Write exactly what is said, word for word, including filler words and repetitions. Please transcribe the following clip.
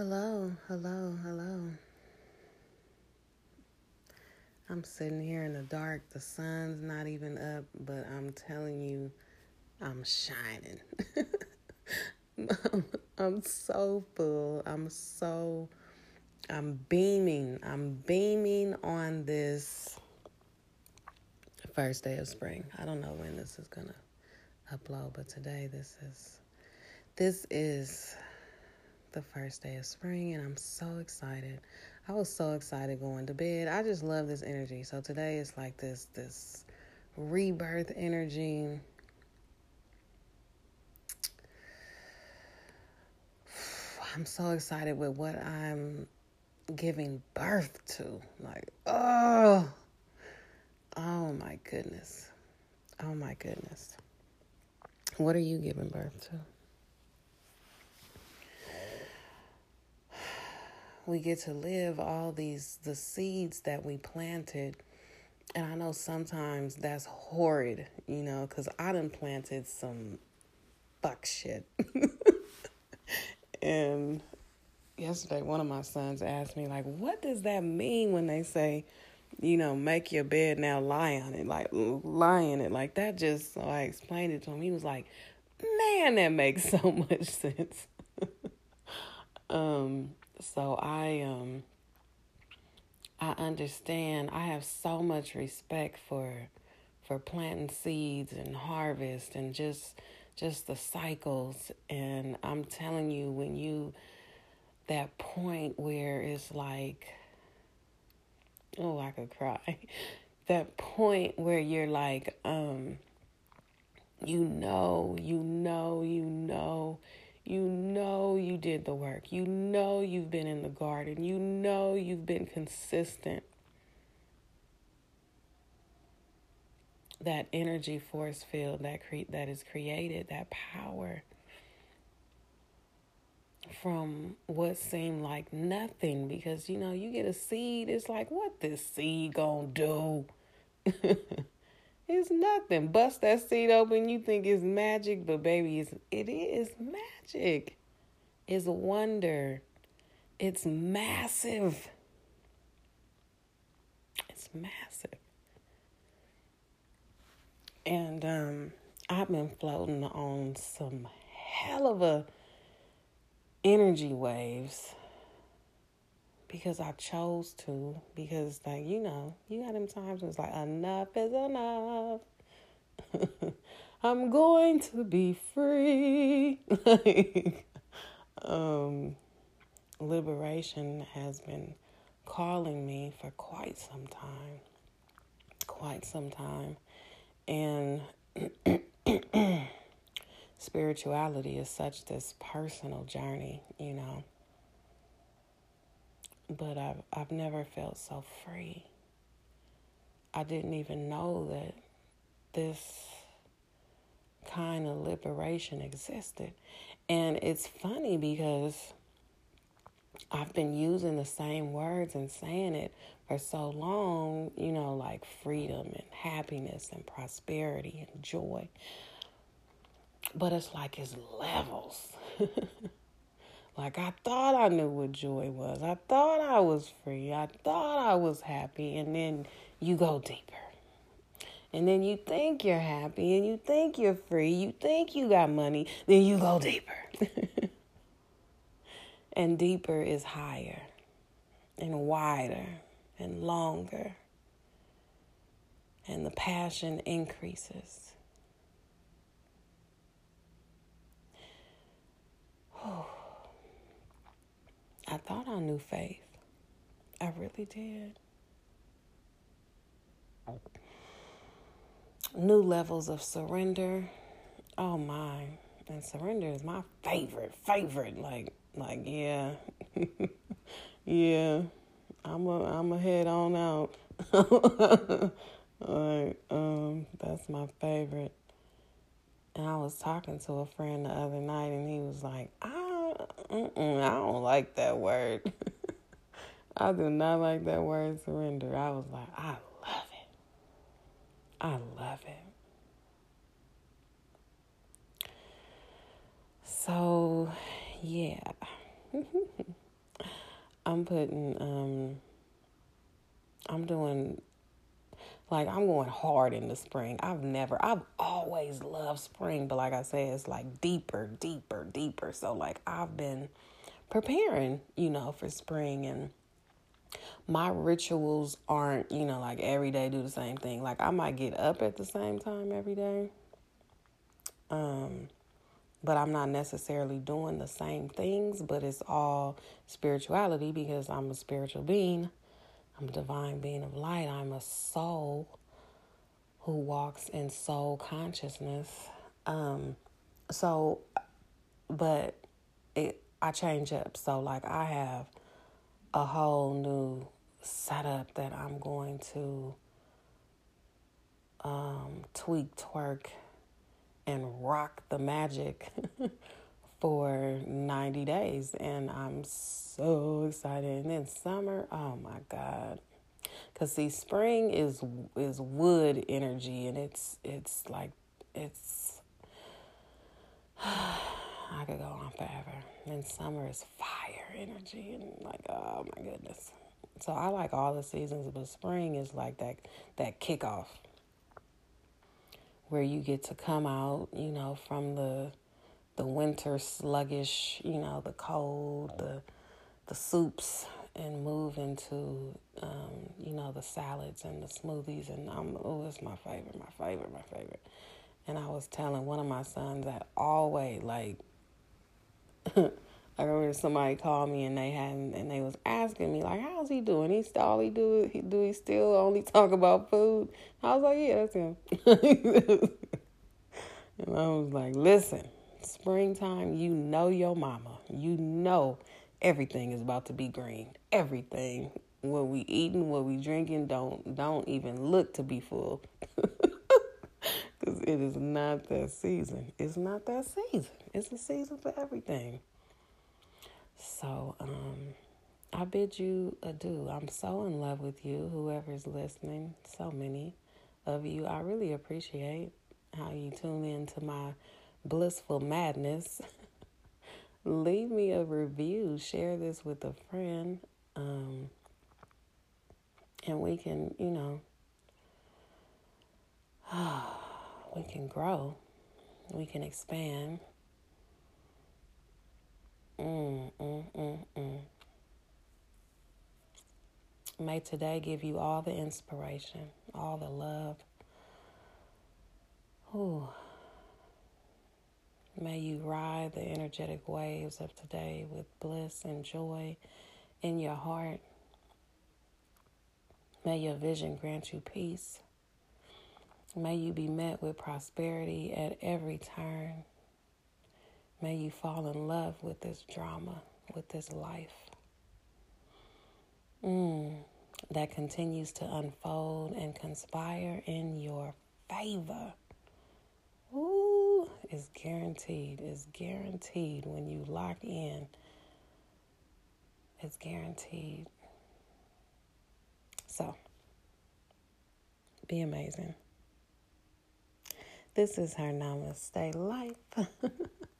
Hello, hello, hello. I'm sitting here in the dark. The sun's not even up, but I'm telling you, I'm shining. I'm, I'm so full. I'm so, I'm beaming. I'm beaming on this first day of spring. I don't know when this is going to upload, but today this is, this is the first day of spring, and I'm so excited. I was so excited going to bed. I just love this energy. So today is like this this rebirth energy. I'm so excited with what I'm giving birth to. Like, oh, oh my goodness. Oh my goodness. What are you giving birth to? We get to live all these, the seeds that we planted. And I know sometimes that's horrid, you know, because I done planted some fuck shit. And yesterday, one of my sons asked me, like, what does that mean when they say, you know, make your bed now, lie on it, like, lie in it. Like, that just, so I explained it to him. He was like, man, that makes so much sense. um... So I um I understand. I have so much respect for for planting seeds and harvest and just just the cycles. And I'm telling you, when you that point where it's like, oh, I could cry. That point where you're like, um, you know, you know, you know. You know you did the work. You know you've been in the garden. You know you've been consistent. That energy force field that cre- that is created, that power from what seemed like nothing. Because, you know, you get a seed, it's like, what this seed gonna do? It's nothing. Bust that seed open. You think it's magic, but baby, it's, it is magic. It's wonder. It's massive. It's massive. And um, I've been floating on some hell of a energy waves because I chose to, because, like, you know, you got them times when it's like, enough is enough. I'm going to be free. Like, um, liberation has been calling me for quite some time, quite some time. And spirituality is such this personal journey, you know. But I've, I've never felt so free. I didn't even know that this kind of liberation existed. And it's funny because I've been using the same words and saying it for so long, you know, like freedom and happiness and prosperity and joy. But it's like it's levels. Like, I thought I knew what joy was. I thought I was free. I thought I was happy. And then you go deeper. And then you think you're happy and you think you're free. You think you got money. Then you go deeper. And deeper is higher and wider and longer. And the passion increases. Oh. I thought I knew faith. I really did. New levels of surrender. Oh my. And surrender is my favorite, favorite. Like, like, yeah. Yeah. I'm a, I'm a head on out. Like, um, that's my favorite. And I was talking to a friend the other night and he was like, I Mm-mm, I don't like that word. I do not like that word, surrender. I was like, I love it. I love it. So, yeah. I'm putting, um, I'm doing, like, I'm going hard in the spring. I've never, I've always loved spring, but like I said, it's like deeper, deeper, deeper. So like I've been preparing, you know, for spring, and my rituals aren't, you know, like every day do the same thing. Like I might get up at the same time every day. Um, but I'm not necessarily doing the same things, but it's all spirituality because I'm a spiritual being. I'm a divine being of light. I'm a soul who walks in soul consciousness. Um, so, but it, I change up. So like I have a whole new setup that I'm going to, um, tweak, twerk, and rock the magic for ninety days. And I'm so excited. And then summer, oh my God. Because see, spring is is wood energy. And it's it's like, it's, I could go on forever. And summer is fire energy. And like, oh my goodness. So I like all the seasons, but spring is like that that kickoff, where you get to come out, you know, from the the winter sluggish, you know, the cold, the the soups, and move into, um, you know, the salads and the smoothies. And I'm, oh, it's my favorite, my favorite, my favorite. And I was telling one of my sons that always, like, I remember somebody called me and they hadn't, and they was asking me, like, how's he doing? He still, all he do, he do he still only talk about food? I was like, yeah, that's him. And I was like, listen, springtime, you know your mama. You know everything is about to be green. Everything. What we eating, what we drinking, don't don't even look to be full. Because it is not that season. It's not that season. It's a season for everything. So, um, I bid you adieu. I'm so in love with you, whoever's listening, so many of you. I really appreciate how you tune in to my blissful madness. Leave me a review. Share this with a friend. Um, and we can, you know, we can grow. We can expand. Mm, mm, mm, mm. May today give you all the inspiration, all the love. Ooh. May you ride the energetic waves of today with bliss and joy in your heart. May your vision grant you peace. May you be met with prosperity at every turn. May you fall in love with this drama, with this life. Mm, that continues to unfold and conspire in your favor. Ooh, it's guaranteed. It's guaranteed when you lock in. It's guaranteed. So, be amazing. This is her Namaste Life.